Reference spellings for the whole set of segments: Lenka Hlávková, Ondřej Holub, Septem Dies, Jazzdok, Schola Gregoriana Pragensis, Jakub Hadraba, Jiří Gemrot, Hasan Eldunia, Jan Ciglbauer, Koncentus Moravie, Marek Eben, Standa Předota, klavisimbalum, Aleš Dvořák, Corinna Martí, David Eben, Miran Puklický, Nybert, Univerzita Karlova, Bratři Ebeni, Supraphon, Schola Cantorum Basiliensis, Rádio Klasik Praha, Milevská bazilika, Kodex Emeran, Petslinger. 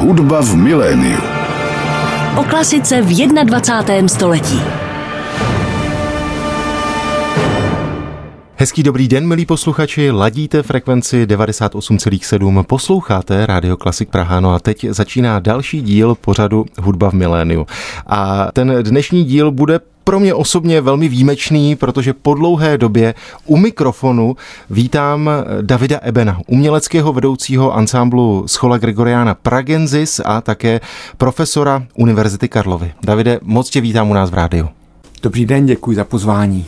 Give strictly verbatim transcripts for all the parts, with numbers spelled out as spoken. Hudba v miléniu. O klasice v jednadvacátém století. Hezký dobrý den, milí posluchači, ladíte frekvenci devadesát osm celá sedm, posloucháte Rádio Klasik Praha, no a teď začíná další díl pořadu Hudba v miléniu. A ten dnešní díl bude pro mě osobně velmi výjimečný, protože po dlouhé době u mikrofonu vítám Davida Ebena, uměleckého vedoucího ansámblu Schola Gregoriana Pragensis a také profesora Univerzity Karlovy. Davide, moc tě vítám u nás v rádiu. Dobrý den, děkuji za pozvání.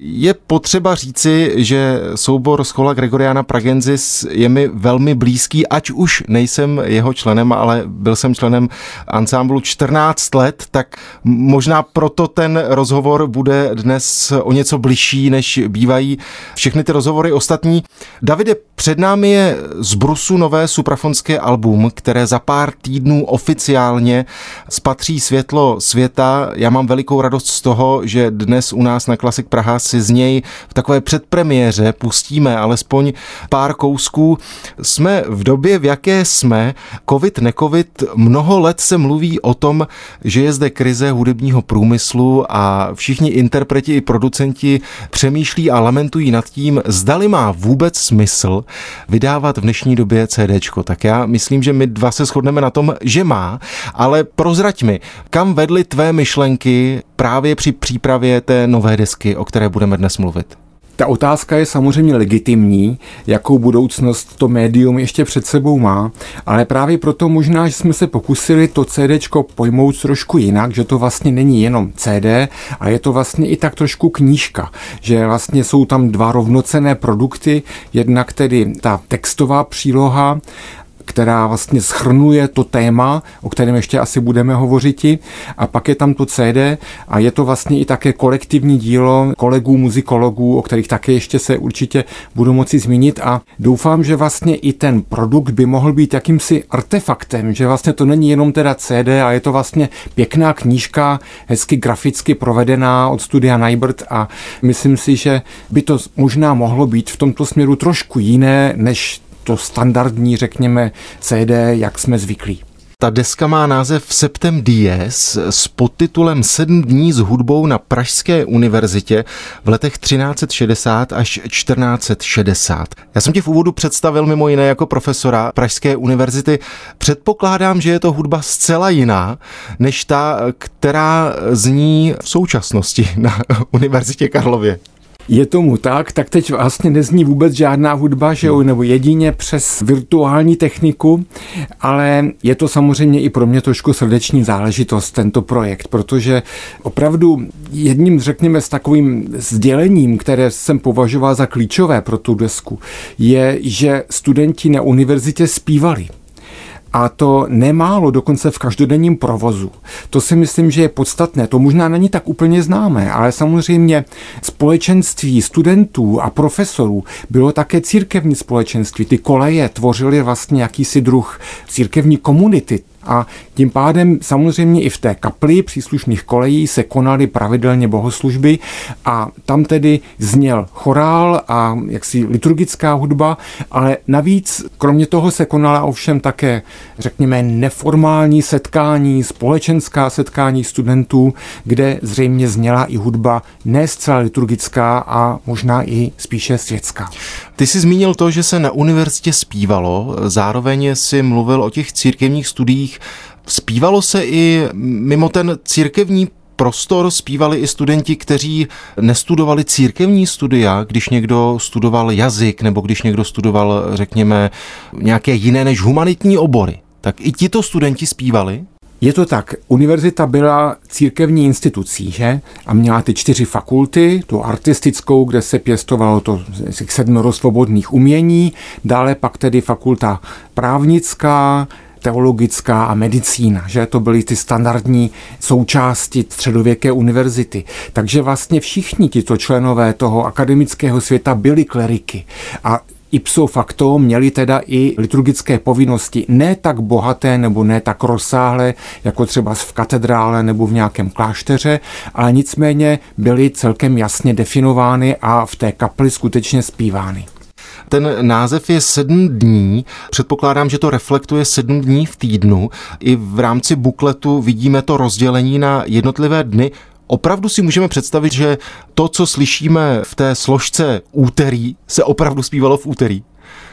Je potřeba říci, že soubor Schola Gregoriana Pragensis je mi velmi blízký, ať už nejsem jeho členem, ale byl jsem členem ansámblu čtrnáct let, tak možná proto ten rozhovor bude dnes o něco bližší, než bývají všechny ty rozhovory ostatní. Davide, před námi je z brusu nové suprafonské album, které za pár týdnů oficiálně spatří světlo světa. Já mám velikou radost z toho, že dnes u nás na Klasik Praha si z něj v takové předpremiéře pustíme alespoň pár kousků. Jsme v době, v jaké jsme, covid, necovid, mnoho let se mluví o tom, že je zde krize hudebního průmyslu a všichni interpreti i producenti přemýšlí a lamentují nad tím, zdali má vůbec smysl vydávat v dnešní době CDčko. Tak já myslím, že my dva se shodneme na tom, že má, ale prozrať mi, kam vedly tvé myšlenky právě při přípravě té nové desky, o které budeme dnes mluvit? Ta otázka je samozřejmě legitimní, jakou budoucnost to médium ještě před sebou má, ale právě proto možná, že jsme se pokusili to CDčko pojmout trošku jinak, že to vlastně není jenom C D, ale je to vlastně i tak trošku knížka, že vlastně jsou tam dva rovnocenné produkty, jednak tedy ta textová příloha, která vlastně shrnuje to téma, o kterém ještě asi budeme hovořiti. A pak je tam to C D a je to vlastně i také kolektivní dílo kolegů, muzikologů, o kterých také ještě se určitě budu moci zmínit. A doufám, že vlastně i ten produkt by mohl být jakýmsi artefaktem, že vlastně to není jenom teda C D, a je to vlastně pěkná knížka, hezky graficky provedená od studia Nybert, a myslím si, že by to možná mohlo být v tomto směru trošku jiné, než to standardní, řekněme, C D, jak jsme zvyklí. Ta deska má název Septem Dies s podtitulem Sedm dní s hudbou na Pražské univerzitě v letech třináct šedesát až čtrnáct šedesát. Já jsem tě v úvodu představil mimo jiné jako profesora Pražské univerzity. Předpokládám, že je to hudba zcela jiná, než ta, která zní v současnosti na Univerzitě Karlově. Je tomu tak, tak teď vlastně nezní vůbec žádná hudba, že jo, nebo jedině přes virtuální techniku, ale je to samozřejmě i pro mě trošku srdeční záležitost, tento projekt, protože opravdu jedním, řekněme, s takovým sdělením, které jsem považoval za klíčové pro tu desku, je, že studenti na univerzitě zpívali. A to nemálo, dokonce v každodenním provozu. To si myslím, že je podstatné. To možná není tak úplně známé, ale samozřejmě společenství studentů a profesorů bylo také církevní společenství. Ty koleje tvořily vlastně jakýsi druh církevní komunity. A tím pádem samozřejmě i v té kapli příslušných kolejí se konaly pravidelně bohoslužby a tam tedy zněl chorál a jaksi liturgická hudba, ale navíc kromě toho se konala ovšem také, řekněme, neformální setkání, společenská setkání studentů, kde zřejmě zněla i hudba ne zcela liturgická a možná i spíše světská. Ty jsi zmínil to, že se na univerzitě zpívalo, zároveň jsi mluvil o těch církevních studiích. Zpívalo se i mimo ten církevní prostor, zpívali i studenti, kteří nestudovali církevní studia, když někdo studoval jazyk nebo když někdo studoval, řekněme, nějaké jiné než humanitní obory. Tak i tito studenti zpívali? Je to tak, univerzita byla církevní institucí, že? A měla ty čtyři fakulty, tu artistickou, kde se pěstovalo to sedmero svobodných umění, dále pak tedy fakulta právnická, teologická a medicína, že to byly ty standardní součásti středověké univerzity. Takže vlastně všichni tito členové toho akademického světa byli kleriky a ipso facto měli teda i liturgické povinnosti ne tak bohaté nebo ne tak rozsáhlé, jako třeba v katedrále nebo v nějakém klášteře, ale nicméně byly celkem jasně definovány a v té kapli skutečně zpívány. Ten název je sedm dní. Předpokládám, že to reflektuje sedm dní v týdnu. I v rámci bukletu vidíme to rozdělení na jednotlivé dny. Opravdu si můžeme představit, že to, co slyšíme v té složce úterý, se opravdu zpívalo v úterý?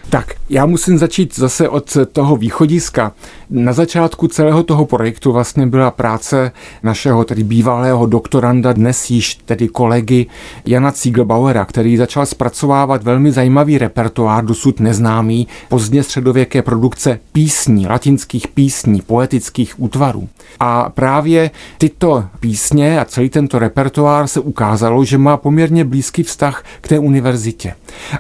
Tak, já musím začít zase od toho východiska. Na začátku celého toho projektu vlastně byla práce našeho tedy bývalého doktoranda, dnes již tedy kolegy Jana Ciglbauera, který začal zpracovávat velmi zajímavý repertoár, dosud neznámý, pozdně středověké produkce písní, latinských písní, poetických útvarů. A právě tyto písně a celý tento repertoár se ukázalo, že má poměrně blízký vztah k té univerzitě.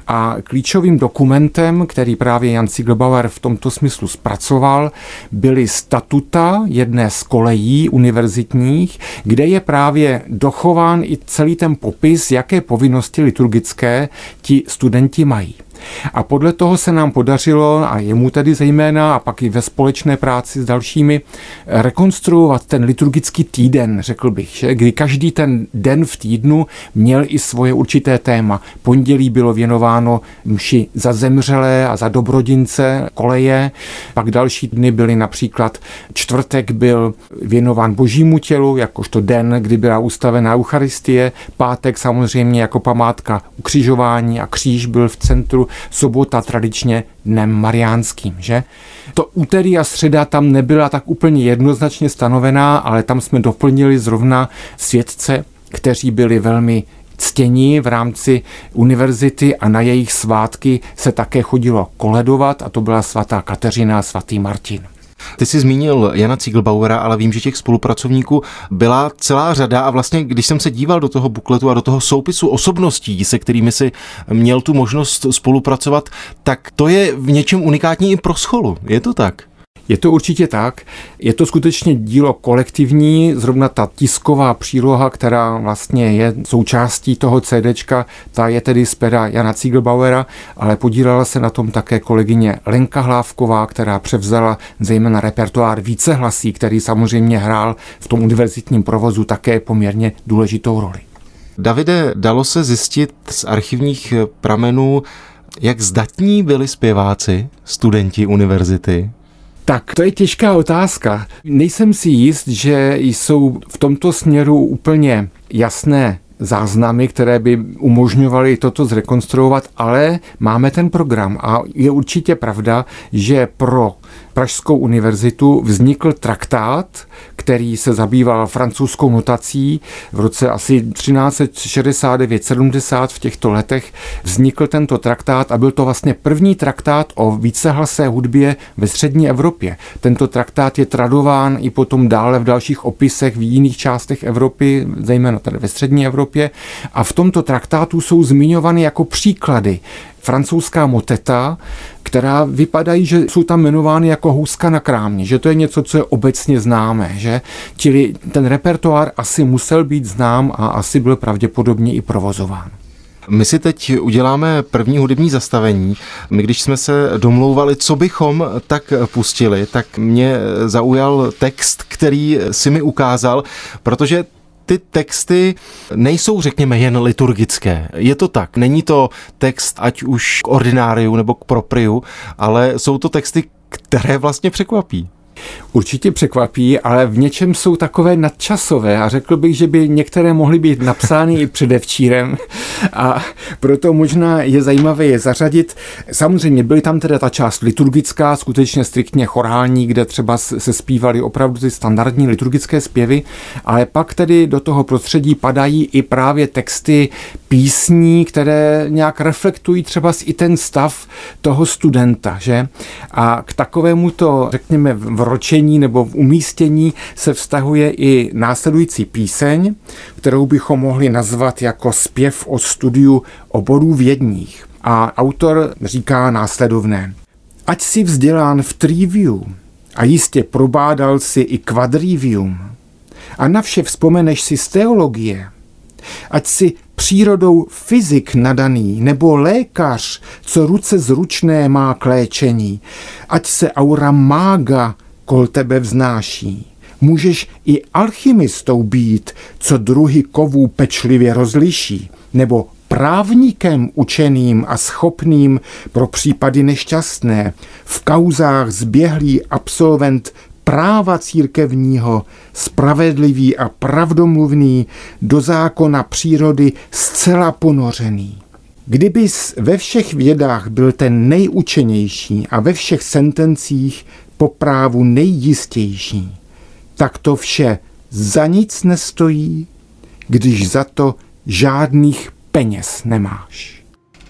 A klíčovým dokumentem, který právě Jan Ciglbauer v tomto smyslu zpracoval, byly statuta jedné z kolejí univerzitních, kde je právě dochován i celý ten popis, jaké povinnosti liturgické ti studenti mají. A podle toho se nám podařilo, a jemu tedy zejména, a pak i ve společné práci s dalšími, rekonstruovat ten liturgický týden, řekl bych, že? Kdy každý ten den v týdnu měl i svoje určité téma. Pondělí bylo věnováno mši za zemřelé a za dobrodince, koleje, pak další dny byly například čtvrtek byl věnován božímu tělu, jakožto den, kdy byla ustavená eucharistie, pátek samozřejmě jako památka ukřižování a kříž byl v centru, sobota tradičně dnem mariánským, že? To úterý a středa tam nebyla tak úplně jednoznačně stanovená, ale tam jsme doplnili zrovna světce, kteří byli velmi ctění v rámci univerzity a na jejich svátky se také chodilo koledovat a to byla svatá Kateřina a svatý Martin. Ty jsi zmínil Jana Ciglbauera, ale vím, že těch spolupracovníků byla celá řada a vlastně, když jsem se díval do toho bukletu a do toho soupisu osobností, se kterými si měl tu možnost spolupracovat, tak to je v něčem unikátní i pro Scholu, je to tak? Je to určitě tak. Je to skutečně dílo kolektivní, zrovna ta tisková příloha, která vlastně je součástí toho CDčka, ta je tedy z pera Jana Ciglbauera, ale podílela se na tom také kolegyně Lenka Hlávková, která převzala zejména repertoár vícehlasí, který samozřejmě hrál v tom univerzitním provozu také poměrně důležitou roli. Davide, dalo se zjistit z archivních pramenů, jak zdatní byli zpěváci, studenti univerzity? Tak, to je těžká otázka. Nejsem si jist, že jsou v tomto směru úplně jasné záznamy, které by umožňovaly toto zrekonstruovat, ale máme ten program a je určitě pravda, že pro Pražskou univerzitu vznikl traktát, který se zabýval francouzskou notací. V roce asi třináct šedesát devět sedmdesát v těchto letech vznikl tento traktát a byl to vlastně první traktát o vícehlasé hudbě ve střední Evropě. Tento traktát je tradován i potom dále v dalších opisech v jiných částech Evropy, zejména tady ve střední Evropě. A v tomto traktátu jsou zmiňovány jako příklady francouzská moteta, která vypadají, že jsou tam jmenovány jako houska na krámě, že to je něco, co je obecně známé, že? Čili ten repertoár asi musel být znám a asi byl pravděpodobně i provozován. My si teď uděláme první hudební zastavení. My, když jsme se domlouvali, co bychom tak pustili, tak mě zaujal text, který si mi ukázal, protože ty texty nejsou, řekněme, jen liturgické. Je to tak. Není to text ať už k ordináriu nebo k propriu, ale jsou to texty, které vlastně překvapí. Určitě překvapí, ale v něčem jsou takové nadčasové a řekl bych, že by některé mohly být napsány i předevčírem a proto možná je zajímavé je zařadit. Samozřejmě byly tam teda ta část liturgická, skutečně striktně chorální, kde třeba se zpívaly opravdu ty standardní liturgické zpěvy, ale pak tedy do toho prostředí padají i právě texty písní, které nějak reflektují třeba i ten stav toho studenta, že? A k takovému to, řekněme, v ročení nebo v umístění se vztahuje i následující píseň, kterou bychom mohli nazvat jako zpěv o studiu oborů vědních. A autor říká následovné. Ať si vzdělán v triviu a jistě probádal si i kvadrivium a na vše vzpomeneš si z teologie, ať si přírodou fyzik nadaný nebo lékař, co ruce zručné má k léčení, ať se aura mága kol tebe vznáší. Můžeš i alchymistou být, co druhy kovů pečlivě rozliší, nebo právníkem učeným a schopným pro případy nešťastné. V kauzách zběhlý absolvent práva církevního, spravedlivý a pravdomluvný, do zákona přírody zcela ponořený. Kdybys ve všech vědách byl ten nejučenější a ve všech sentencích po právu nejjistější, tak to vše za nic nestojí, když za to žádných peněz nemáš.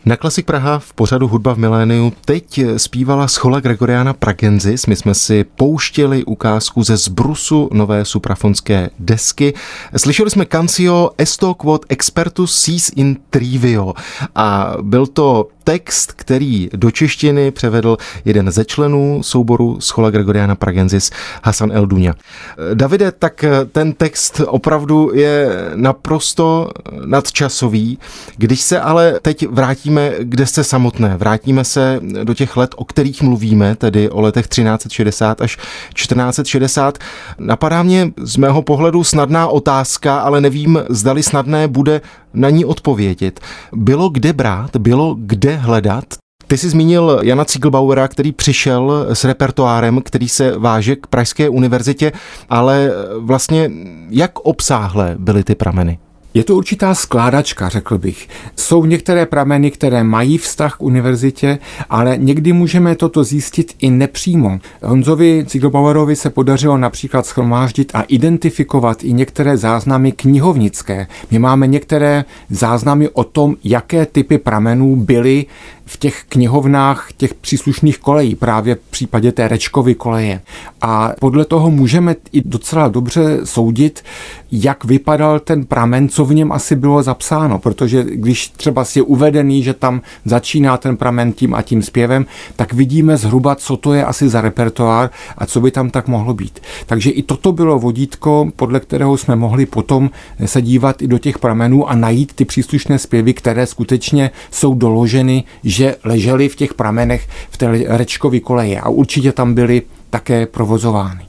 Na Klasik Praha v pořadu Hudba v miléniu teď zpívala Schola Gregoriana Pragensis. My jsme si pouštěli ukázku ze zbrusu nové suprafonské desky. Slyšeli jsme Cancio Esto quod expertus sis in trivio a byl to text, který do češtiny převedl jeden ze členů souboru Schola Gregoriana Pragensis, Hasan Eldunia. Davide, tak ten text opravdu je naprosto nadčasový. Když se ale teď vrátíme, kde jste samotné, vrátíme se do těch let, o kterých mluvíme, tedy o letech třináct šedesát až čtrnáct šedesát, napadá mě z mého pohledu snadná otázka, ale nevím, zdali snadné bude na ní odpovědět. Bylo kde brát, bylo kde hledat? Ty jsi zmínil Jana Ciglbauera, který přišel s repertoárem, který se váže k Pražské univerzitě, ale vlastně jak obsáhlé byly ty prameny? Je to určitá skládačka, řekl bych. Jsou některé prameny, které mají vztah k univerzitě, ale někdy můžeme toto zjistit i nepřímo. Honzovi Ciglbauerovi se podařilo například shromáždit a identifikovat i některé záznamy knihovnické. My máme některé záznamy o tom, jaké typy pramenů byly v těch knihovnách těch příslušných kolejí, právě v případě té Rečkovy koleje. A podle toho můžeme i docela dobře soudit, jak vypadal ten pramen, co v něm asi bylo zapsáno, protože když třeba je uvedený, že tam začíná ten pramen tím a tím zpěvem, tak vidíme zhruba, co to je asi za repertoár a co by tam tak mohlo být. Takže i toto bylo vodítko, podle kterého jsme mohli potom se dívat i do těch pramenů a najít ty příslušné zpěvy, které skutečně jsou doloženy, že ležely v těch pramenech v té Rečkovy koleji a určitě tam byly také provozovány.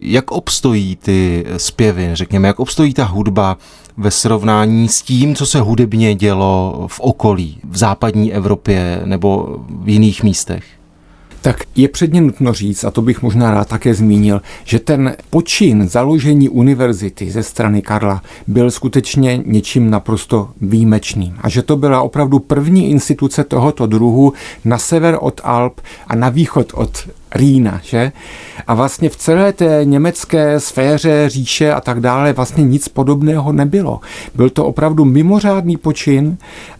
Jak obstojí ty zpěvy, řekněme, jak obstojí ta hudba ve srovnání s tím, co se hudebně dělo v okolí, v západní Evropě nebo v jiných místech? Tak je předně nutno říct, a to bych možná rád také zmínil, že ten počin založení univerzity ze strany Karla byl skutečně něčím naprosto výjimečným a že to byla opravdu první instituce tohoto druhu na sever od Alp a na východ od Rýna, že? A vlastně v celé té německé sféře, říše a tak dále vlastně nic podobného nebylo. Byl to opravdu mimořádný počin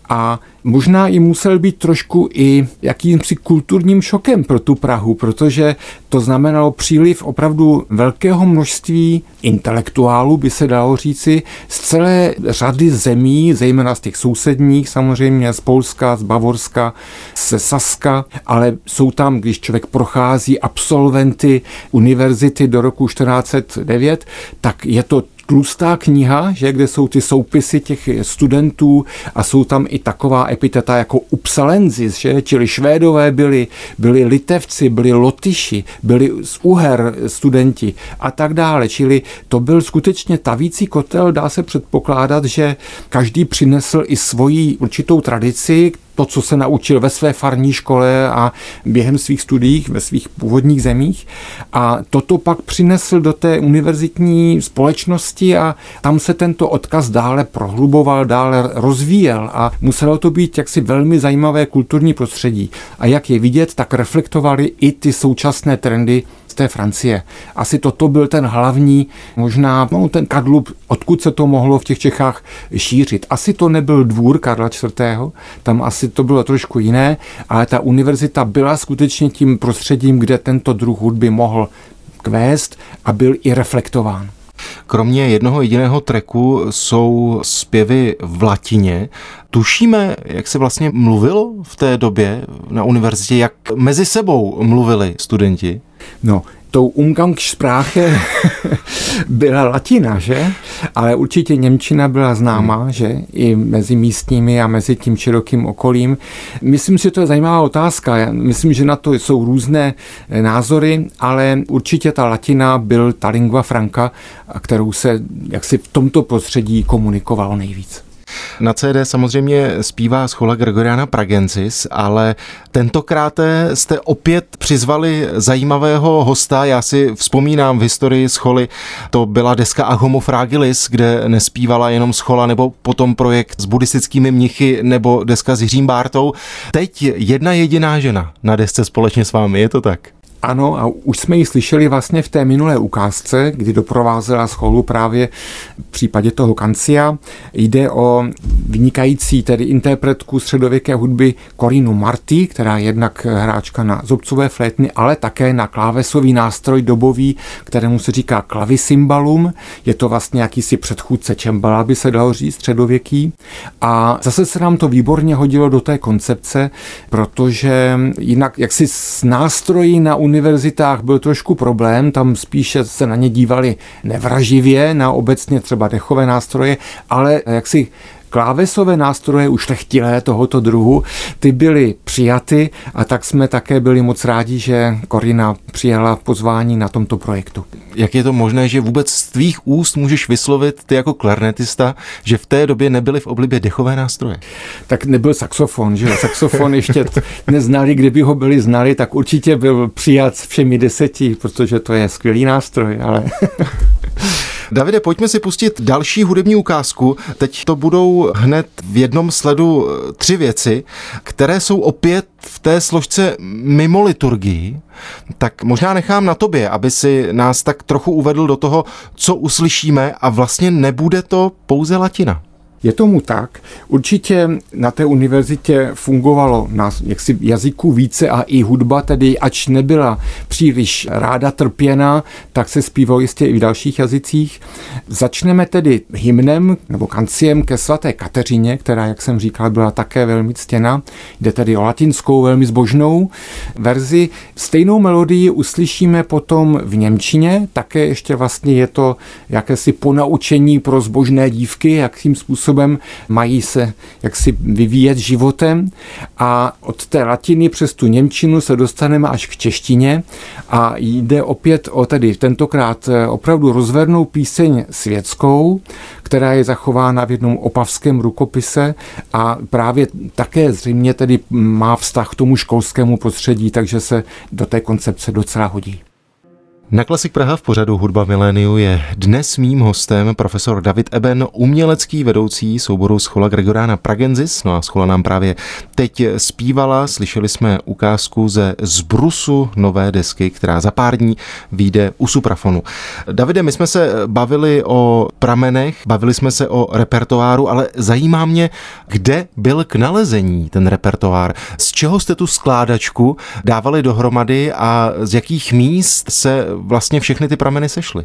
a možná i musel být trošku i jakýmsi kulturním šokem pro tu Prahu, protože to znamenalo příliv opravdu velkého množství intelektuálů, by se dalo říci, z celé řady zemí, zejména z těch sousedních samozřejmě, z Polska, z Bavorska, ze Saska, ale jsou tam, když člověk prochází absolventy univerzity do roku čtrnáct set devět, tak je to tlustá kniha, že, kde jsou ty soupisy těch studentů a jsou tam i taková epiteta jako Upsalenzis, že, čili Švédové byli, byli Litevci, byli Lotyši, byli z Uher studenti a tak dále, čili to byl skutečně tavící kotel, dá se předpokládat, že každý přinesl i svoji určitou tradici, to, co se naučil ve své farní škole a během svých studiích ve svých původních zemích. A toto pak přinesl do té univerzitní společnosti a tam se tento odkaz dále prohluboval, dále rozvíjel a muselo to být jaksi velmi zajímavé kulturní prostředí. A jak je vidět, tak reflektovali i ty současné trendy z té Francie. Asi toto byl ten hlavní, možná no, ten kadlub, odkud se to mohlo v těch Čechách šířit. Asi to nebyl dvůr Karla čtvrtého., tam asi to bylo trošku jiné, ale ta univerzita byla skutečně tím prostředím, kde tento druh hudby mohl kvést a byl i reflektován. Kromě jednoho jediného tracku jsou zpěvy v latině. Tušíme, jak se vlastně mluvilo v té době na univerzitě, jak mezi sebou mluvili studenti? No, tou Umgangssprache byla latina, že? Ale určitě němčina byla známá, že? I mezi místními a mezi tím širokým okolím. Myslím si, že to je zajímavá otázka. Já myslím, že na to jsou různé názory, ale určitě ta latina byl ta lingua franca, kterou se jaksi v tomto prostředí komunikovalo nejvíc. Na cé dé samozřejmě zpívá Schola Gregoriana Pragensis, ale tentokrát jste opět přizvali zajímavého hosta. Já si vzpomínám v historii scholy, to byla deska Homo Fragilis, kde nespívala jenom schola, nebo potom projekt s buddhistickými mnichy, nebo deska s Jiřím Bártou. Teď jedna jediná žena na desce společně s vámi, je to tak? Ano, a už jsme ji slyšeli vlastně v té minulé ukázce, kdy doprovázela scholu právě v případě toho kancia. Jde o vynikající tedy interpretku středověké hudby Corinnu Martí, která je jednak hráčka na zobcové flétny, ale také na klávesový nástroj dobový, kterému se říká klavisimbalum. Je to vlastně jakýsi předchůdce čembala, by se dalo říct, středověký. A zase se nám to výborně hodilo do té koncepce, protože jinak jaksi s nástroji na univerzitách byl trošku problém, tam spíše se na ně dívali nevraživě, na obecně třeba dechové nástroje, ale jaksi klávesové nástroje ušlechtilé tohoto druhu, ty byly přijaty, a tak jsme také byli moc rádi, že Corinna přijala pozvání na tomto projektu. Jak je to možné, že vůbec z tvých úst můžeš vyslovit ty jako klarnetista, že v té době nebyly v oblibě dechové nástroje? Tak nebyl saxofon, že? Saxofon ještě neznali, kdyby ho byli znali, tak určitě byl přijat všemi deseti, protože to je skvělý nástroj, ale... Davide, pojďme si pustit další hudební ukázku. Teď to budou hned v jednom sledu tři věci, které jsou opět v té složce mimo liturgii. Tak možná nechám na tobě, aby si nás tak trochu uvedl do toho, co uslyšíme, a vlastně nebude to pouze latina. Je tomu tak. Určitě na té univerzitě fungovalo na jaksi jazyků více, a i hudba, tedy ač nebyla příliš ráda trpěna, tak se zpívalo jistě i v dalších jazycích. Začneme tedy hymnem nebo kanciem ke svaté Kateřině, která, jak jsem říkal, byla také velmi ctěna. Jde tedy o latinskou, velmi zbožnou verzi. Stejnou melodii uslyšíme potom v němčině, také ještě vlastně je to jakési ponaučení pro zbožné dívky, jakým způsobem mají se jaksi vyvíjet životem, a od té latiny přes tu němčinu se dostaneme až k češtině a jde opět o tedy tentokrát opravdu rozvernou píseň světskou, která je zachována v jednom opavském rukopise a právě také zřejmě tedy má vztah k tomu školskému prostředí, takže se do té koncepce docela hodí. Na Klasik Praha v pořadu Hudba miléniu je dnes mým hostem profesor David Eben, umělecký vedoucí souboru Schola Gregoriana Pragensis. No a schola nám právě teď zpívala, slyšeli jsme ukázku ze zbrusu nové desky, která za pár dní vyjde u Suprafonu. Davide, my jsme se bavili o pramenech, bavili jsme se o repertoáru, ale zajímá mě, kde byl k nalezení ten repertoár. Z čeho jste tu skládačku dávali dohromady a z jakých míst se vlastně všechny ty prameny sešly?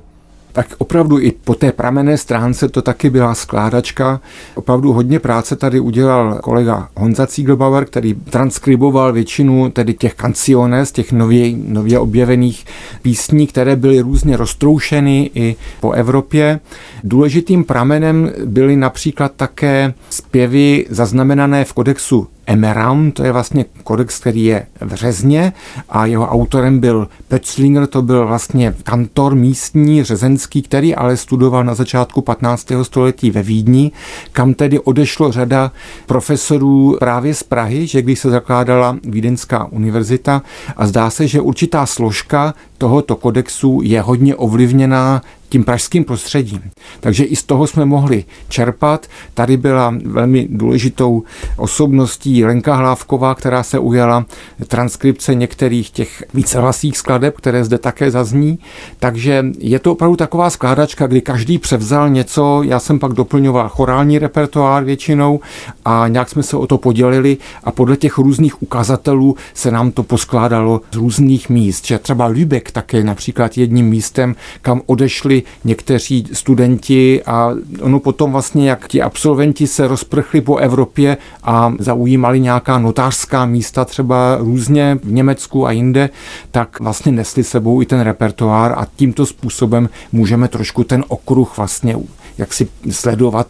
Tak opravdu i po té pramenné stránce to taky byla skládačka. Opravdu hodně práce tady udělal kolega Honza Ciglbauer, který transkriboval většinu tedy těch canciones, těch nově, nově objevených písní, které byly různě roztroušeny i po Evropě. Důležitým pramenem byly například také zpěvy zaznamenané v kodexu Emeran, to je vlastně kodex, který je v Řezně, a jeho autorem byl Petslinger, to byl vlastně kantor místní řezenský, který ale studoval na začátku patnáctého století ve Vídni, kam tedy odešlo řada profesorů právě z Prahy, že když se zakládala Vídeňská univerzita, a zdá se, že určitá složka tohoto kodexu je hodně ovlivněná tím pražským prostředím. Takže i z toho jsme mohli čerpat. Tady byla velmi důležitou osobností Lenka Hlávková, která se ujala transkripce některých těch vícehlasých skladeb, které zde také zazní. Takže je to opravdu taková skládačka, kdy každý převzal něco. Já jsem pak doplňoval chorální repertoár většinou a nějak jsme se o to podělili a podle těch různých ukazatelů se nám to poskládalo z různých míst. Že třeba Lübeck také například jedním místem, kam odešli někteří studenti, a ono potom vlastně, jak ti absolventi se rozprchli po Evropě a zaujímali nějaká notářská místa třeba různě v Německu a jinde, tak vlastně nesli sebou i ten repertoár a tímto způsobem můžeme trošku ten okruh vlastně jak si sledovat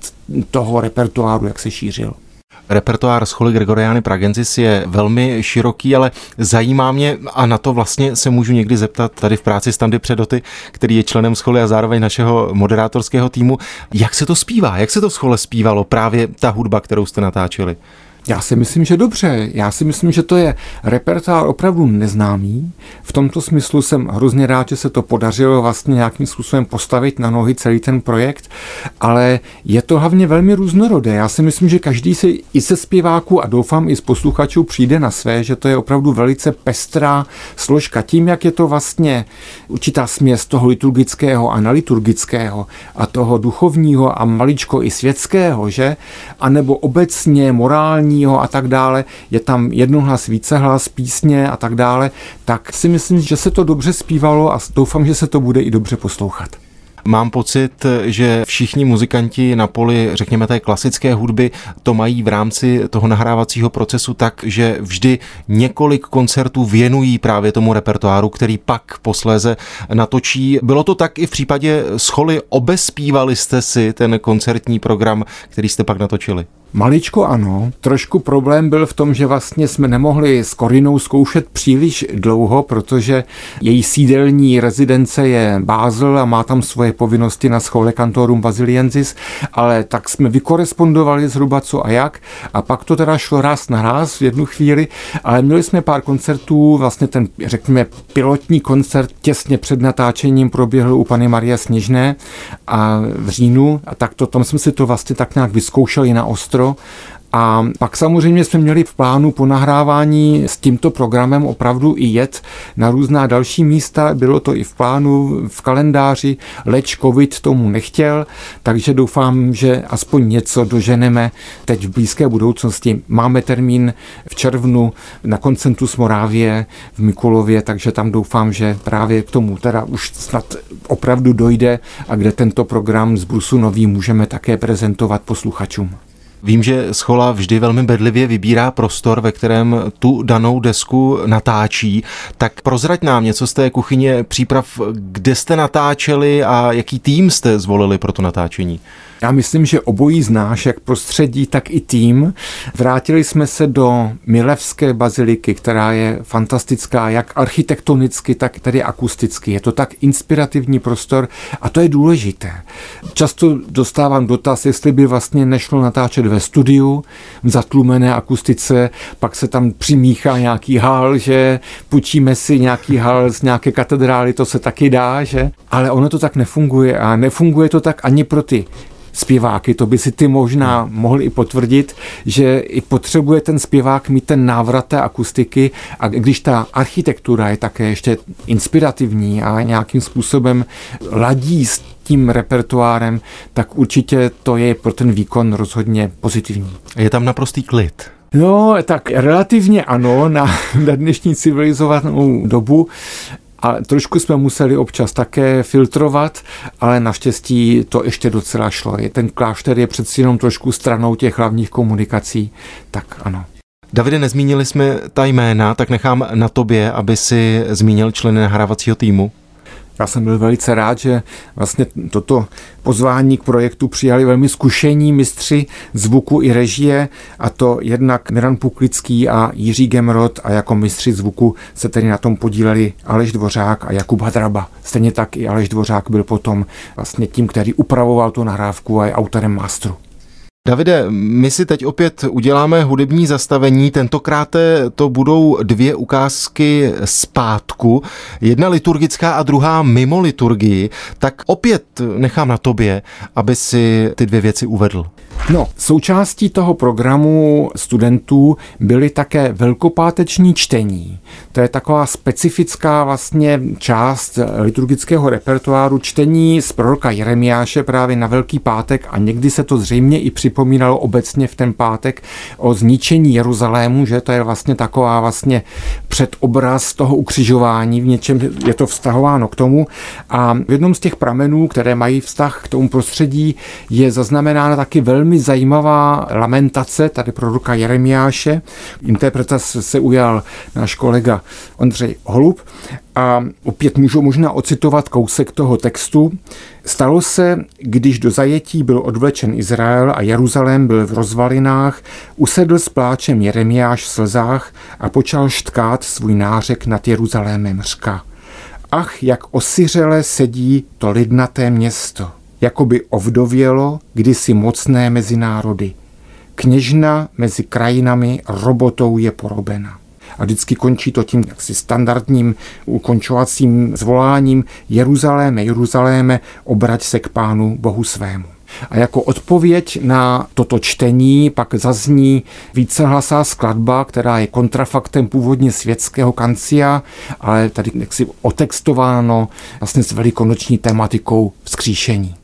toho repertoáru, jak se šířil. Repertoár Scholy Gregoriany Pragensis je velmi široký, ale zajímá mě, a na to vlastně se můžu někdy zeptat tady v práci Standy Předoty, který je členem Scholy a zároveň našeho moderátorského týmu, jak se to zpívá, jak se to v Schole zpívalo, právě ta hudba, kterou jste natáčeli? Já si myslím, že dobře. Já si myslím, že to je repertoár opravdu neznámý. V tomto smyslu jsem hrozně rád, že se to podařilo vlastně nějakým způsobem postavit na nohy celý ten projekt, ale je to hlavně velmi různorodé. Já si myslím, že každý si i ze zpěváků a doufám i z posluchačů přijde na své, že to je opravdu velice pestrá složka. Tím, jak je to vlastně určitá směs toho liturgického a naliturgického a toho duchovního a maličko i světského, že? A nebo obecně morální a tak dále, je tam jednohlas, vícehlas, písně a tak dále, tak si myslím, že se to dobře zpívalo a doufám, že se to bude i dobře poslouchat. Mám pocit, že všichni muzikanti na poli, řekněme, té klasické hudby to mají v rámci toho nahrávacího procesu tak, že vždy několik koncertů věnují právě tomu repertoáru, který pak posléze natočí. Bylo to tak i v případě Scholy? Obezpívali jste si ten koncertní program, který jste pak natočili? Maličko ano. Trošku problém byl v tom, že vlastně jsme nemohli s Corinnou zkoušet příliš dlouho, protože její sídelní rezidence je Basel a má tam svoje povinnosti na Schole Cantorum Basiliensis, ale tak jsme vykorespondovali zhruba co a jak a pak to teda šlo ráz na ráz v jednu chvíli, ale měli jsme pár koncertů, vlastně ten, řekněme, pilotní koncert těsně před natáčením proběhl u Panny Marie Sněžné a v říjnu a tak to, tam jsme si to vlastně tak nějak vyzkoušeli na ostro. A pak samozřejmě jsme měli v plánu po nahrávání s tímto programem opravdu i jet na různá další místa, bylo to i v plánu, v kalendáři, leč covid tomu nechtěl, takže doufám, že aspoň něco doženeme teď v blízké budoucnosti. Máme termín v červnu na Koncentus Moravie v Mikulově, takže tam doufám, že právě k tomu teda už snad opravdu dojde a kde tento program z Brusu Nový můžeme také prezentovat posluchačům. Vím, že Schola vždy velmi bedlivě vybírá prostor, ve kterém tu danou desku natáčí. Tak prozrať nám něco z té kuchyně příprav, kde jste natáčeli a jaký tým jste zvolili pro to natáčení? Já myslím, že obojí znáš, jak prostředí, tak i tým. Vrátili jsme se do Milevské baziliky, která je fantastická jak architektonicky, tak tady akusticky. Je to tak inspirativní prostor a to je důležité. Často dostávám dotaz, jestli by vlastně nešlo natáčet ve studiu, v zatlumené akustice, pak se tam přimíchá nějaký hal, že půjčíme si nějaký hal z nějaké katedrály, to se taky dá, že? Ale ono to tak nefunguje a nefunguje to tak ani pro ty zpěváky, to by si ty možná mohli i potvrdit, že i potřebuje ten zpěvák mít ten návrat té akustiky a když ta architektura je také ještě inspirativní a nějakým způsobem ladí s tím repertoárem, tak určitě to je pro ten výkon rozhodně pozitivní. Je tam naprostý klid. No, tak relativně ano, na, na dnešní civilizovanou dobu. A trošku jsme museli občas také filtrovat, ale naštěstí to ještě docela šlo. Ten klášter je přeci jenom trošku stranou těch hlavních komunikací, tak ano. Davide, nezmínili jsme ta jména, tak nechám na tobě, aby si zmínil členy nahrávacího týmu. Já jsem byl velice rád, že vlastně toto pozvání k projektu přijali velmi zkušení mistři zvuku i režie, a to jednak Miran Puklický a Jiří Gemrot a jako mistři zvuku se tedy na tom podíleli Aleš Dvořák a Jakub Hadraba. Stejně tak i Aleš Dvořák byl potom vlastně tím, který upravoval tu nahrávku a je autorem masteru. Davide, my si teď opět uděláme hudební zastavení, tentokrát to budou dvě ukázky zpátku, jedna liturgická a druhá mimo liturgii, tak opět nechám na tobě, aby si ty dvě věci uvedl. No, součástí toho programu studentů byly také velkopáteční čtení. To je taková specifická vlastně část liturgického repertoáru, čtení z proroka Jeremiáše právě na Velký pátek a někdy se to zřejmě i připomínalo obecně v ten pátek o zničení Jeruzalému, že to je vlastně taková vlastně předobraz toho ukřižování, v něčem je to vztahováno k tomu a v jednom z těch pramenů, které mají vztah k tomu prostředí, je zaznamenána taky velmi zajímavá lamentace tady proroka Jeremiáše. Interpretace se ujal náš kolega Ondřej Holub A opět můžu možná ocitovat kousek toho textu. Stalo se, když do zajetí byl odvlečen Izrael a Jeruzalém byl v rozvalinách, usedl s pláčem Jeremiáš v slzách a počal štkát svůj nářek nad Jeruzalémem řka. Ach, jak osiřele sedí to lidnaté město, jako by ovdovělo kdysi mocné mezi národy. Kněžna mezi krajinami robotou je porobena. A vždycky končí to tím jaksi standardním ukončovacím zvoláním Jeruzaléme, Jeruzaléme, obrať se k Pánu Bohu svému. A jako odpověď na toto čtení pak zazní vícehlasá skladba, která je kontrafaktem původně světského kancia, ale tady jaksi otextováno vlastně s velikonoční tematikou vzkříšení.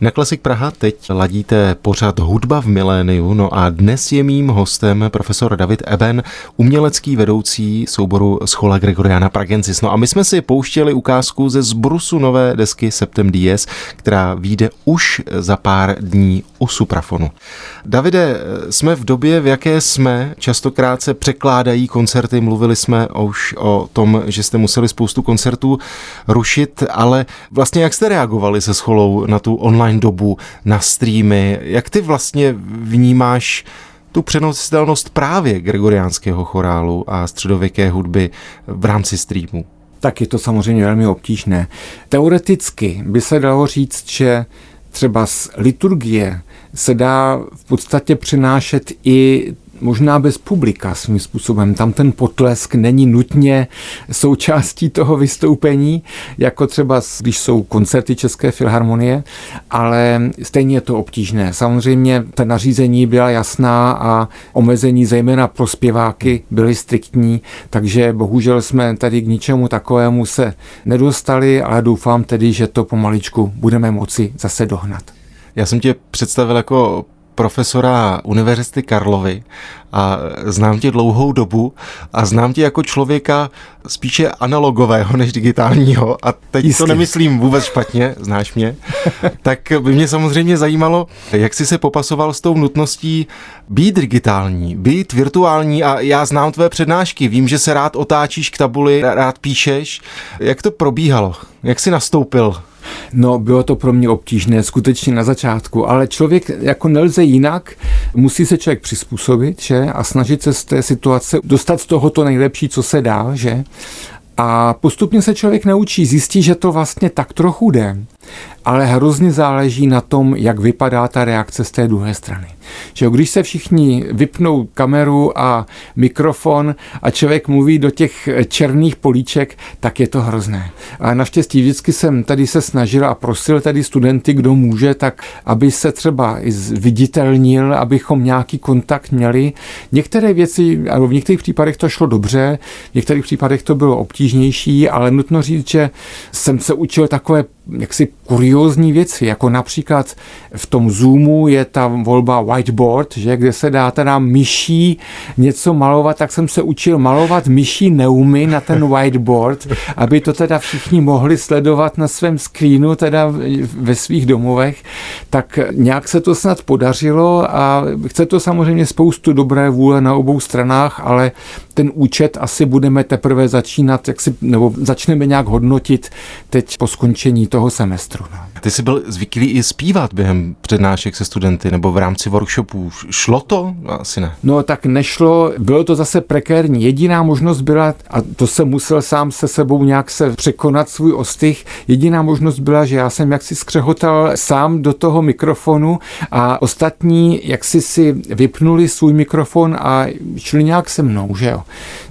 Na Klasik Praha teď ladíte pořad Hudba v miléniu, no a dnes je mým hostem profesor David Eben, umělecký vedoucí souboru Schola Gregoriana Pragensis. No a my jsme si pouštěli ukázku ze zbrusu nové desky Septem Dies, která vyjde už za pár dní u Suprafonu. Davide, jsme v době, v jaké jsme, častokrát se překládají koncerty, mluvili jsme už o tom, že jste museli spoustu koncertů rušit, ale vlastně jak jste reagovali se Scholou na tu online dobu, na streamy. Jak ty vlastně vnímáš tu přenositelnost právě gregoriánského chorálu a středověké hudby v rámci streamu? Tak je to samozřejmě velmi obtížné. Teoreticky by se dalo říct, že třeba z liturgie se dá v podstatě přenášet i možná bez publika svým způsobem. Tam ten potlesk není nutně součástí toho vystoupení, jako třeba když jsou koncerty České filharmonie, ale stejně je to obtížné. Samozřejmě ta nařízení byla jasná a omezení zejména pro zpěváky byly striktní, takže bohužel jsme tady k ničemu takovému se nedostali, ale doufám tedy, že to pomaličku budeme moci zase dohnat. Já jsem tě představil jako profesora Univerzity Karlovy a znám tě dlouhou dobu a znám tě jako člověka spíše analogového než digitálního a teď Jistě. To nemyslím vůbec špatně, znáš mě, tak by mě samozřejmě zajímalo, jak jsi se popasoval s tou nutností být digitální, být virtuální a já znám tvé přednášky, vím, že se rád otáčíš k tabuli, rád píšeš. Jak to probíhalo? Jak jsi nastoupil? No, bylo to pro mě obtížné, skutečně na začátku, ale člověk jako nelze jinak, musí se člověk přizpůsobit, že? A snažit se z té situace dostat z toho to nejlepší, co se dá, že? A postupně se člověk naučí, zjistí, že to vlastně tak trochu jde, ale hrozně záleží na tom, jak vypadá ta reakce z té druhé strany. Že když se všichni vypnou kameru a mikrofon a člověk mluví do těch černých políček, tak je to hrozné. A naštěstí vždycky jsem tady se snažil a prosil tady studenty, kdo může, tak aby se třeba i zviditelnil, abychom nějaký kontakt měli. Některé věci, ale v některých případech to šlo dobře, v některých případech to bylo obtížnější, ale nutno říct, že jsem se učil takové jaksi kuriózní věci, jako například v tom Zoomu je ta volba whiteboard, že, kde se dá teda myší něco malovat, tak jsem se učil malovat myší neumy na ten whiteboard, aby to teda všichni mohli sledovat na svém screenu, teda ve svých domovech, tak nějak se to snad podařilo a chce to samozřejmě spoustu dobré vůle na obou stranách, ale ten účet asi budeme teprve začínat, jak si, nebo začneme nějak hodnotit teď po skončení toho semestru. No. Ty jsi byl zvyklý i zpívat během přednášek se studenty nebo v rámci workshopů. Šlo to? Asi ne. No tak nešlo, bylo to zase prekérní. Jediná možnost byla, a to jsem musel sám se sebou nějak se překonat svůj ostych, jediná možnost byla, že já jsem jaksi skřehotal sám do toho mikrofonu a ostatní jaksi si vypnuli svůj mikrofon a šli nějak se mnou, že jo.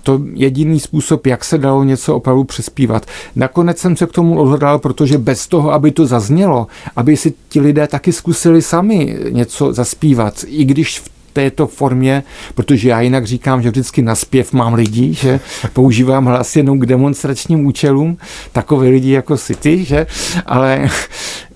To jediný způsob, jak se dalo něco opravdu přespívat. Nakonec jsem se k tomu odhodlal, protože bez toho, aby to zaznělo, aby si ti lidé taky zkusili sami něco zaspívat, i když v této formě, protože já jinak říkám, že vždycky na zpěv mám lidi, že používám hlas jenom k demonstračním účelům, takové lidi jako si ty, že, ale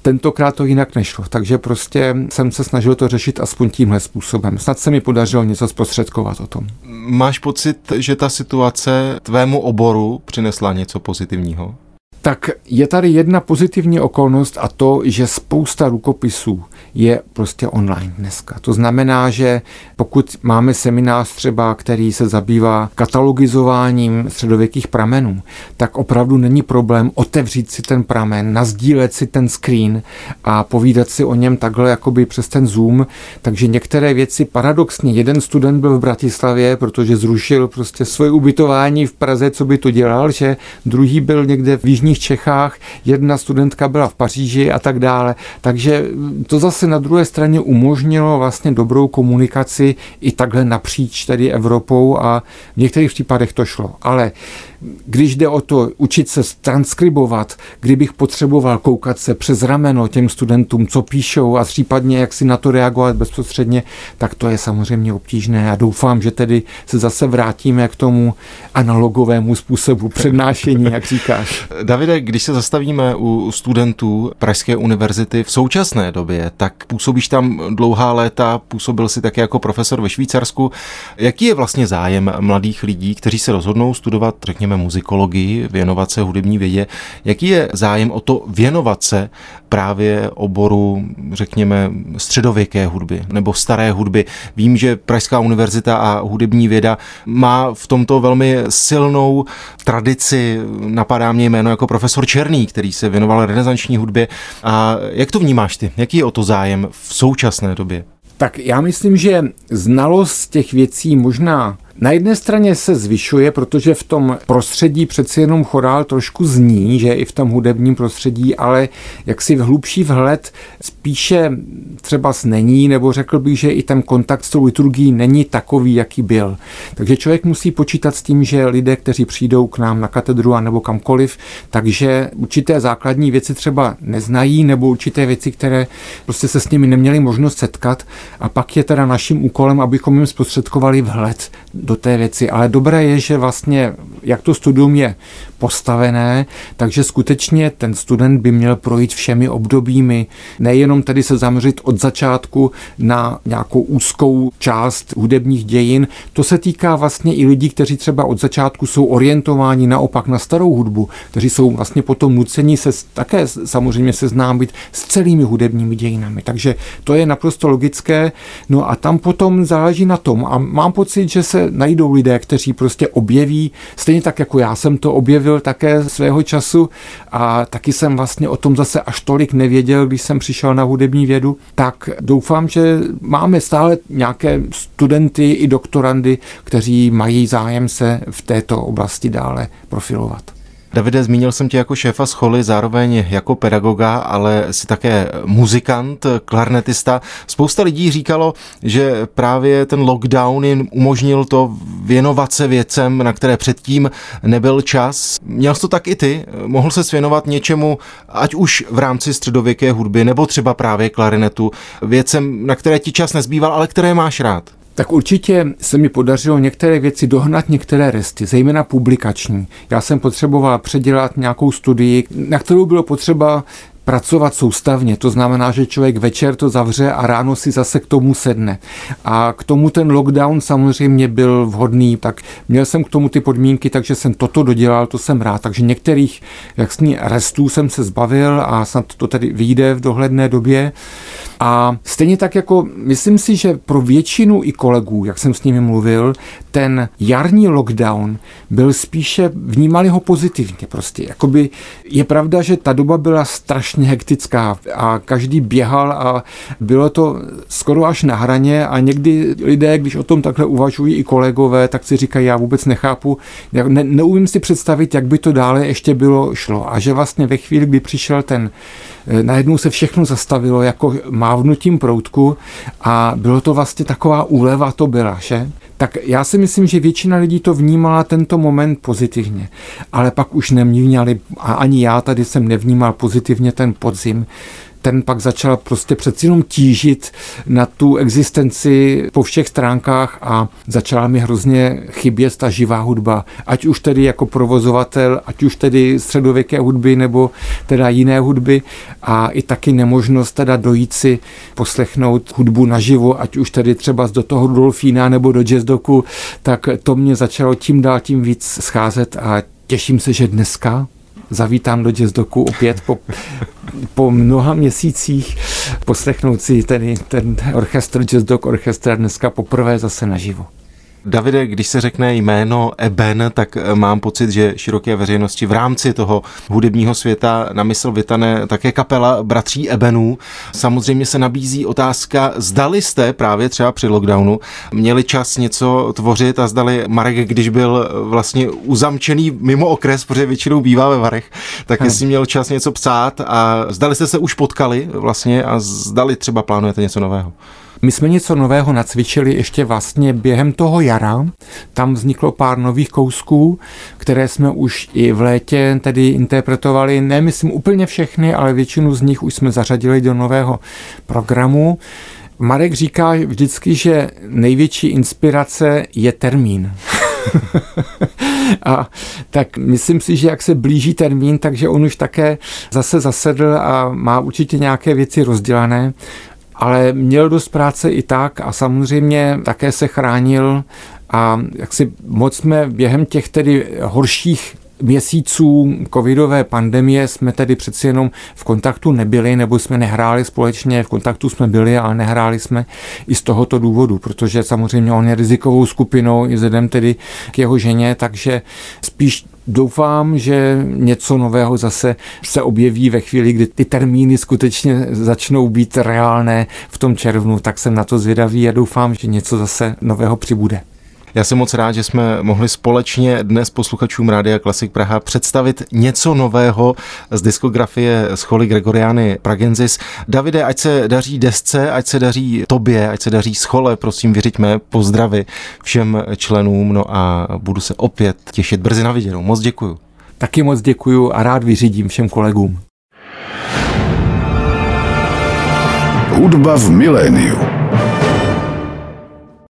tentokrát to jinak nešlo, takže prostě jsem se snažil to řešit aspoň tímhle způsobem. Snad se mi podařilo něco zprostředkovat o tom. Máš pocit, že ta situace tvému oboru přinesla něco pozitivního? tak je tady jedna pozitivní okolnost, a to, že spousta rukopisů je prostě online dneska. To znamená, že pokud máme seminář třeba, který se zabývá katalogizováním středověkých pramenů, tak opravdu není problém otevřít si ten pramen, nazdílet si ten screen a povídat si o něm takhle jakoby přes ten Zoom. Takže některé věci paradoxně. Jeden student byl v Bratislavě, protože zrušil prostě svoje ubytování v Praze, co by to dělal, že druhý byl někde v jižních Čechách, jedna studentka byla v Paříži a tak dále. Takže to zase na druhé straně umožnilo vlastně dobrou komunikaci i takhle napříč tady Evropou a v některých případech to šlo. Ale když jde o to učit se transkribovat, kdybych potřeboval koukat se přes rameno těm studentům, co píšou a případně jak si na to reagovat bezprostředně, tak to je samozřejmě obtížné a doufám, že tedy se zase vrátíme k tomu analogovému způsobu přednášení, jak říkáš. Davide, když se zastavíme u studentů Pražské univerzity v současné době, tak působíš tam dlouhá léta, působil si také jako profesor ve Švýcarsku. Jaký je vlastně zájem mladých lidí, kteří se rozhodnou studovat, řekněme, muzikologii, věnovat se hudební vědě? Jaký je zájem o to věnovat se právě oboru, řekněme, středověké hudby nebo staré hudby? Vím, že Pražská univerzita a hudební věda má v tomto velmi silnou tradici, napadá mě jméno jako profesor Černý, který se věnoval renesanční hudbě. A jak to vnímáš ty? Jaký je o to zájem v současné době? Tak já myslím, že znalost těch věcí možná na jedné straně se zvyšuje, protože v tom prostředí přeci jenom chorál trošku zní, že i v tom hudebním prostředí, ale jaksi hlubší vhled spíše třeba není, nebo řekl bych, že i ten kontakt s tou liturgií není takový, jaký byl. Takže člověk musí počítat s tím, že lidé, kteří přijdou k nám na katedru a nebo kamkoliv, takže určité základní věci třeba neznají, nebo určité věci, které prostě se s nimi neměli možnost setkat, a pak je teda naším úkolem, abychom jim zprostředkovali vhled do té věci, ale dobré je, že vlastně jak to studium je postavené, takže skutečně ten student by měl projít všemi obdobími, nejenom tedy se zaměřit od začátku na nějakou úzkou část hudebních dějin. To se týká vlastně i lidí, kteří třeba od začátku jsou orientováni naopak na starou hudbu, kteří jsou vlastně potom nuceni se také samozřejmě seznámit s celými hudebními dějinami. Takže to je naprosto logické. No a tam potom záleží na tom a mám pocit, že se najdou lidé, kteří prostě objeví, stejně tak jako já jsem to objevil také svého času a taky jsem vlastně o tom zase až tolik nevěděl, když jsem přišel na hudební vědu, tak doufám, že máme stále nějaké studenty i doktorandy, kteří mají zájem se v této oblasti dále profilovat. Davide, zmínil jsem tě jako šéfa scholy, zároveň jako pedagoga, ale jsi také muzikant, klarnetista. Spousta lidí říkalo, že právě ten lockdown jim umožnil to věnovat se věcem, na které předtím nebyl čas. Měl jsi to tak i ty? Mohl ses věnovat něčemu, ať už v rámci středověké hudby, nebo třeba právě klarinetu, věcem, na které ti čas nezbýval, ale které máš rád? Tak určitě se mi podařilo některé věci dohnat, některé resty, zejména publikační. Já jsem potřeboval předělat nějakou studii, na kterou bylo potřeba pracovat soustavně, to znamená, že člověk večer to zavře a ráno si zase k tomu sedne. A k tomu ten lockdown samozřejmě byl vhodný, tak měl jsem k tomu ty podmínky, takže jsem toto dodělal, to jsem rád. Takže některých jaksi restů jsem se zbavil a snad to tedy vyjde v dohledné době. A stejně tak jako, myslím si, že pro většinu i kolegů, jak jsem s nimi mluvil, ten jarní lockdown byl spíše, vnímali ho pozitivně prostě. Jakoby je pravda, že ta doba byla strašně hektická a každý běhal a bylo to skoro až na hraně a někdy lidé, když o tom takhle uvažují i kolegové, tak si říkají, já vůbec nechápu, já ne, neumím si představit, jak by to dále ještě bylo šlo a že vlastně ve chvíli, kdy přišel ten, najednou se všechno zastavilo jako mávnutím proutku a bylo to vlastně taková úleva to byla, že? Tak já si myslím, že většina lidí to vnímala tento moment pozitivně, ale pak už nevnímali, a ani já tady jsem nevnímal pozitivně ten podzim, ten pak začal prostě přeci jenom tížit na tu existenci po všech stránkách a začala mi hrozně chybět ta živá hudba, ať už tedy jako provozovatel, ať už tedy středověké hudby nebo teda jiné hudby a i taky nemožnost teda dojít si poslechnout hudbu naživo, ať už tedy třeba do toho Dolfína nebo do jazzdoku, tak to mě začalo tím dál tím víc scházet a těším se, že dneska zavítám do Jazzdoku opět po, po mnoha měsících poslechnout si ten, ten orchestr, Jazzdok orchestra dneska poprvé zase naživo. Davide, když se řekne jméno Eben, tak mám pocit, že široké veřejnosti v rámci toho hudebního světa na mysl vytane také kapela Bratří Ebenů. Samozřejmě se nabízí otázka, zdali jste právě třeba při lockdownu měli čas něco tvořit a zdali Marek, když byl vlastně uzamčený mimo okres, protože většinou bývá ve Varech, tak hmm. jestli měl čas něco psát a zdali jste se už potkali vlastně a zdali třeba plánujete něco nového. My jsme něco nového nacvičili ještě vlastně během toho jara. Tam vzniklo pár nových kousků, které jsme už i v létě tedy interpretovali. Ne, myslím úplně všechny, ale většinu z nich už jsme zařadili do nového programu. Marek říká vždycky, že největší inspirace je termín. A tak myslím si, že jak se blíží termín, takže on už také zase zasedl a má určitě nějaké věci rozdělané. Ale měl dost práce i tak a samozřejmě také se chránil a jaksi moc jsme během těch tedy horších měsíců covidové pandemie jsme tedy přeci jenom v kontaktu nebyli, nebo jsme nehráli společně, v kontaktu jsme byli, ale nehráli jsme i z tohoto důvodu, protože samozřejmě on je rizikovou skupinou i vzhledem tedy k jeho ženě, takže spíš doufám, že něco nového zase se objeví ve chvíli, kdy ty termíny skutečně začnou být reálné v tom červnu, tak jsem na to zvědavý a doufám, že něco zase nového přibude. Já jsem moc rád, že jsme mohli společně dnes posluchačům Rádia Klasik Praha představit něco nového z diskografie Scholy Gregoriany Pragensis. Davide, ať se daří desce, ať se daří tobě, ať se daří schole, prosím, vyřiďme pozdravy všem členům, no a budu se opět těšit brzy na viděnou. Moc děkuju. Taky moc děkuju a rád vyřídím všem kolegům. Hudba v miléniu.